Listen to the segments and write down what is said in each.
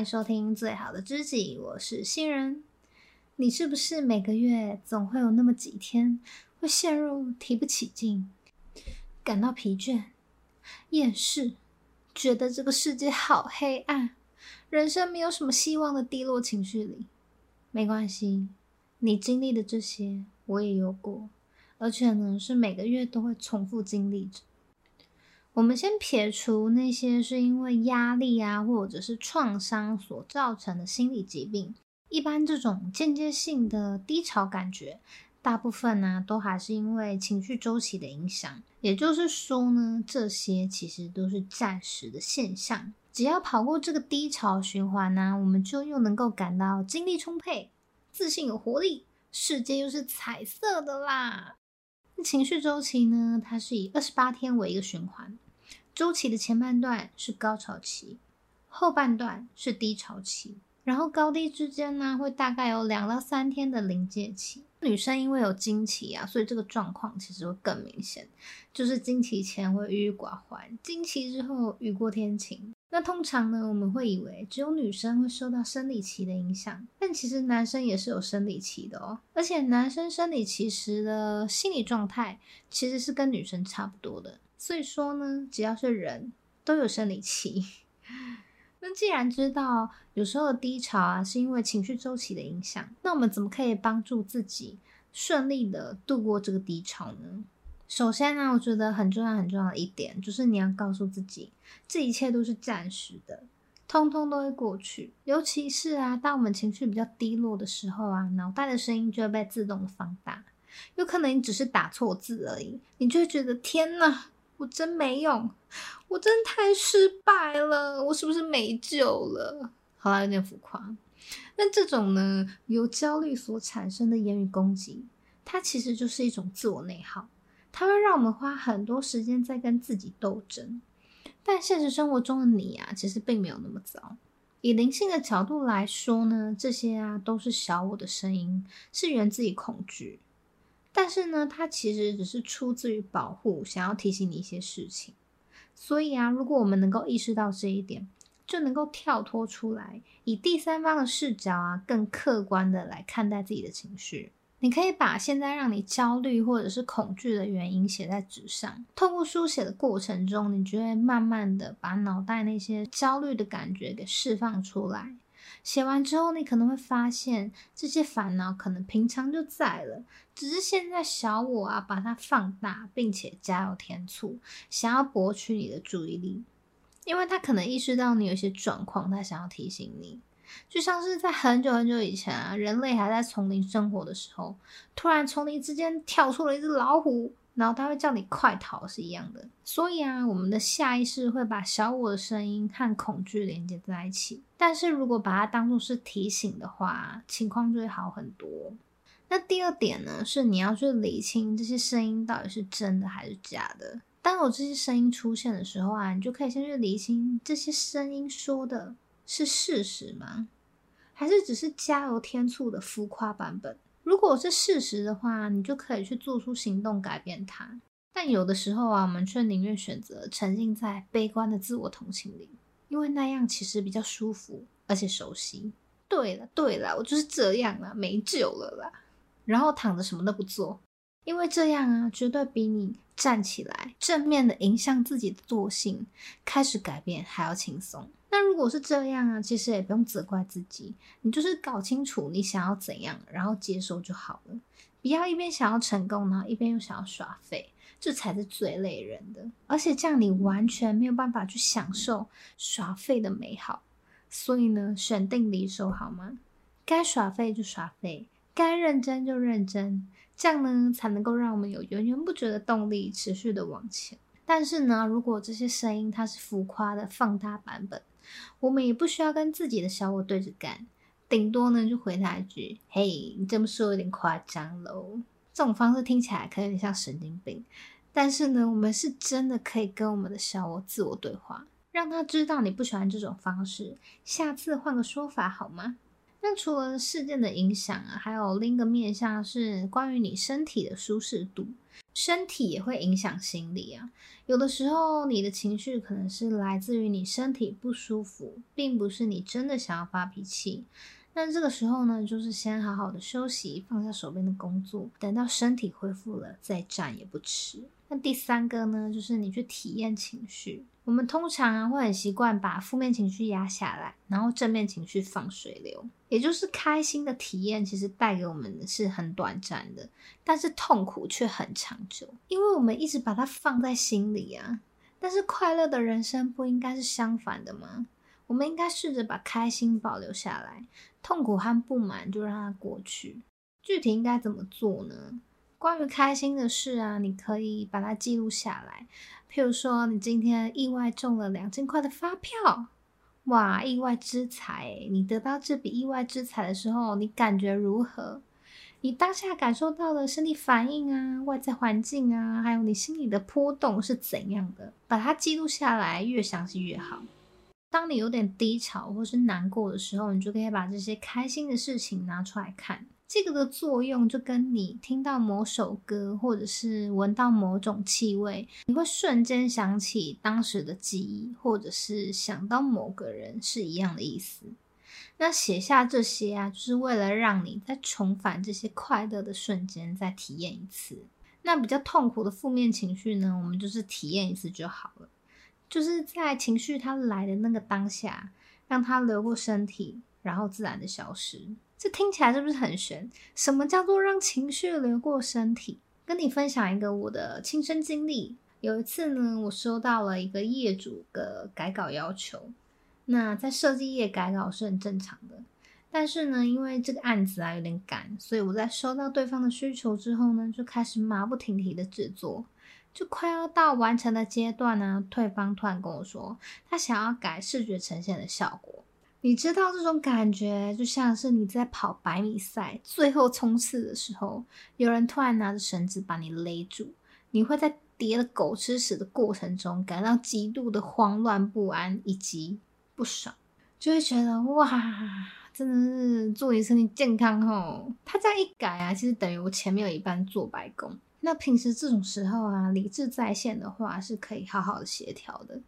迎收听《最好的知己》，我是新人。你是不是每个月总会有那么几天会陷入提不起劲，感到疲倦、厌世，觉得这个世界好黑暗，人生没有什么希望的低落情绪里？没关系，你经历的这些我也有过，而且呢是每个月都会重复经历着。我们先撇除那些是因为压力啊或者是创伤所造成的心理疾病，一般这种间接性的低潮感觉大部分呢都还是因为情绪周期的影响。也就是说呢，这些其实都是暂时的现象，只要跑过这个低潮循环呢，我们就又能够感到精力充沛、自信有活力，世界又是彩色的啦。情绪周期呢，它是以28天为一个循环，周期的前半段是高潮期，后半段是低潮期，然后高低之间呢会大概有2到3天的临界期。女生因为有经期啊，所以这个状况其实会更明显，就是经期前会郁郁寡欢，经期之后雨过天晴。那通常呢，我们会以为只有女生会受到生理期的影响，但其实男生也是有生理期的哦。而且男生生理期时的心理状态其实是跟女生差不多的，所以说呢，只要是人都有生理期。那既然知道有时候的低潮啊是因为情绪周期的影响，那我们怎么可以帮助自己顺利的度过这个低潮呢？首先呢，我觉得很重要的一点就是你要告诉自己，这一切都是暂时的，通通都会过去。尤其是啊，当我们情绪比较低落的时候啊，脑袋的声音就会被自动的放大。有可能你只是打错字而已，你就会觉得天哪，我真没用，我真太失败了，我是不是没救了？好啦，有点浮夸。那这种呢，由焦虑所产生的言语攻击，它其实就是一种自我内耗。它会让我们花很多时间在跟自己斗争，但现实生活中的你啊，其实并没有那么糟。以灵性的角度来说呢，这些啊都是小我的声音，是源自于恐惧，但是呢，它其实只是出自于保护，想要提醒你一些事情。所以啊，如果我们能够意识到这一点，就能够跳脱出来，以第三方的视角啊，更客观的来看待自己的情绪。你可以把现在让你焦虑或者是恐惧的原因写在纸上，透过书写的过程中，你就会慢慢的把脑袋那些焦虑的感觉给释放出来。写完之后，你可能会发现这些烦恼可能平常就在了，只是现在小我啊把它放大，并且加油添醋，想要博取你的注意力，因为他可能意识到你有些状况，他想要提醒你。就像是在很久以前啊，人类还在丛林生活的时候，突然丛林之间跳出了一只老虎，然后它会叫你快逃是一样的。所以啊，我们的下意识会把小我的声音和恐惧连接在一起，但是如果把它当作是提醒的话，情况就会好很多。那第二点呢，是你要去理清这些声音到底是真的还是假的。当有这些声音出现的时候啊，你就可以先去理清这些声音说的是事实吗？还是只是加油添醋的浮夸版本？如果是事实的话，你就可以去做出行动改变它。但有的时候啊，我们却宁愿选择沉浸在悲观的自我同情里，因为那样其实比较舒服，而且熟悉。对了，我就是这样啦，没救了啦。然后躺着什么都不做，因为这样啊，绝对比你站起来，正面的迎向自己的惰性，开始改变还要轻松。那如果是这样啊，其实也不用责怪自己，你就是搞清楚你想要怎样，然后接受就好了。不要一边想要成功，然后一边又想要耍废，这才是最累人的。而且这样你完全没有办法去享受耍废的美好。所以呢，选定离手好吗？该耍废就耍废，该认真就认真，这样呢才能够让我们有源源不绝的动力持续的往前。但是呢，如果这些声音它是浮夸的放大版本，我们也不需要跟自己的小我对着干，顶多呢就回他一句，嘿，你这么说有点夸张咯。这种方式听起来可能有点像神经病，但是呢，我们是真的可以跟我们的小我自我对话，让他知道你不喜欢这种方式，下次换个说法好吗？那除了事件的影响啊，还有另一个面向是关于你身体的舒适度，身体也会影响心理啊。有的时候你的情绪可能是来自于你身体不舒服，并不是你真的想要发脾气。那这个时候呢，就是先好好的休息，放下手边的工作，等到身体恢复了再战也不迟。那第三个呢，就是你去体验情绪。我们通常啊会很习惯把负面情绪压下来，然后正面情绪放水流，也就是开心的体验其实带给我们是很短暂的，但是痛苦却很长久，因为我们一直把它放在心里啊。但是快乐的人生不应该是相反的吗？我们应该试着把开心保留下来，痛苦和不满就让它过去。具体应该怎么做呢？关于开心的事啊，你可以把它记录下来。譬如说你今天意外中了2000块的发票，哇，意外之财！你得到这笔意外之财的时候，你感觉如何？你当下感受到的身体反应啊，外在环境啊，还有你心里的波动是怎样的？把它记录下来，越详细越好。当你有点低潮或是难过的时候，你就可以把这些开心的事情拿出来看。这个的作用就跟你听到某首歌或者是闻到某种气味，你会瞬间想起当时的记忆，或者是想到某个人是一样的意思。那写下这些啊，就是为了让你再重返这些快乐的瞬间，再体验一次。那比较痛苦的负面情绪呢，我们就是体验一次就好了。就是在情绪它来的那个当下，让它流过身体，然后自然的消失。这听起来是不是很玄？什么叫做让情绪流过身体？跟你分享一个我的亲身经历。有一次呢，我收到了一个业主的改稿要求。那在设计业改稿是很正常的，但是呢，因为这个案子啊有点赶，所以我在收到对方的需求之后呢，就开始马不停蹄的制作。就快要到完成的阶段呢，对方突然跟我说他想要改视觉呈现的效果。你知道这种感觉就像是你在跑百米赛最后冲刺的时候，有人突然拿着绳子把你勒住，你会在跌得狗吃屎的过程中感到极度的慌乱不安以及不爽，就会觉得哇，真的是祝你身体健康哦。他这样一改啊，其实等于我前面有一半做白工。那平时这种时候啊，理智在线的话是可以好好的协调的，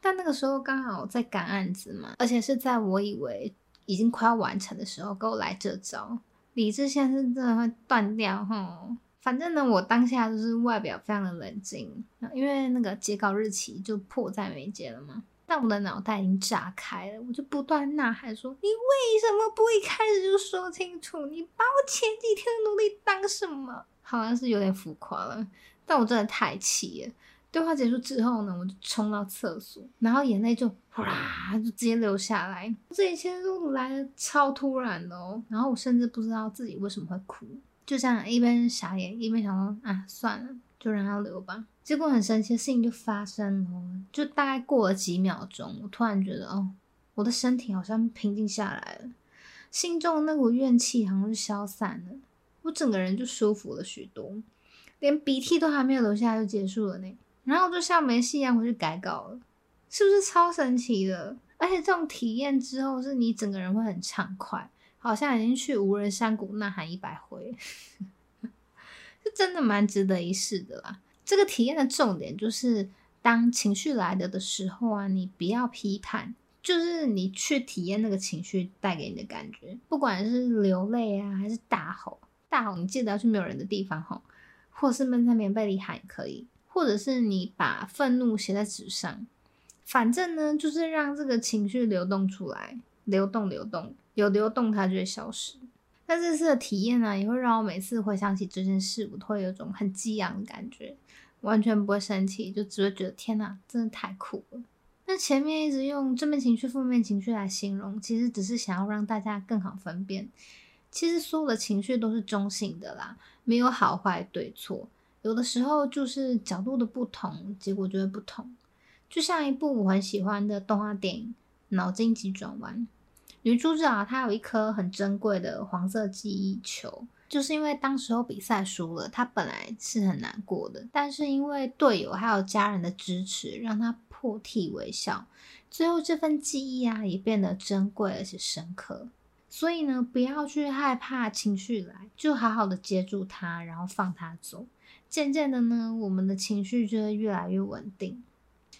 但那个时候刚好在赶案子嘛，而且是在我以为已经快要完成的时候给我来这招，理智线是真的会断掉吼。反正呢，我当下就是外表非常的冷静，因为那个截稿日期就迫在眉睫了嘛，但我的脑袋已经炸开了，我就不断呐喊说，你为什么不一开始就说清楚？你把我前几天的努力当什么？好像是有点浮夸了，但我真的太气了。对话结束之后呢，我就冲到厕所，然后眼泪就哗啦就直接流下来。这一切都来得超突然的哦，然后我甚至不知道自己为什么会哭，就这样一边傻眼一边想说啊，算了，就让它流吧。结果很神奇的事情就发生了，就大概过了几秒钟，我突然觉得哦，我的身体好像平静下来了，心中的那股怨气好像就消散了。我整个人就舒服了许多，连鼻涕都还没有流下就结束了呢。然后就像没事一样回去改稿了，是不是超神奇的？而且这种体验之后，是你整个人会很畅快，好像已经去无人山谷呐喊100回，是真的蛮值得一试的啦。这个体验的重点就是，当情绪来的时候啊，你不要批判。就是你去体验那个情绪带给你的感觉，不管是流泪啊，还是大吼。大吼，你记得要去没有人的地方吼，或是闷在棉被里喊也可以，或者是你把愤怒写在纸上，反正呢，就是让这个情绪流动出来，流动，有流动它就会消失。那这次的体验呢，也会让我每次回想起这件事，我都会有种很激昂的感觉，完全不会生气，就只会觉得天哪，真的太酷了。那前面一直用正面情绪、负面情绪来形容，其实只是想要让大家更好分辨。其实所有的情绪都是中性的啦，没有好坏对错，有的时候就是角度的不同，结果就会不同。就像一部我很喜欢的动画电影《脑筋急转弯》，女主角啊，她有一颗很珍贵的黄色记忆球，就是因为当时候比赛输了，她本来是很难过的，但是因为队友还有家人的支持，让她破涕为笑，最后这份记忆啊也变得珍贵而且深刻。所以呢，不要去害怕情绪来，就好好的接住它，然后放它走。渐渐的呢，我们的情绪就会越来越稳定。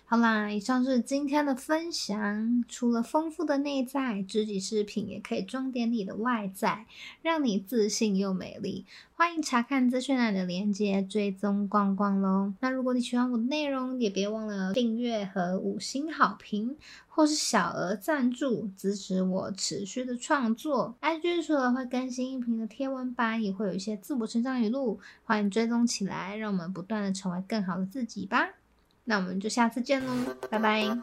好啦，以上是今天的分享。除了丰富的内在，知己视频也可以装点你的外在，让你自信又美丽。欢迎查看资讯栏的连结，追踪逛逛咯。那如果你喜欢我的内容，也别忘了订阅和5星好评，或是小额赞助，支持我持续的创作。IG 除了会更新音频的贴文版，也会有一些自我成长语录，欢迎追踪起来，让我们不断的成为更好的自己吧。那我们就下次见喽，拜拜。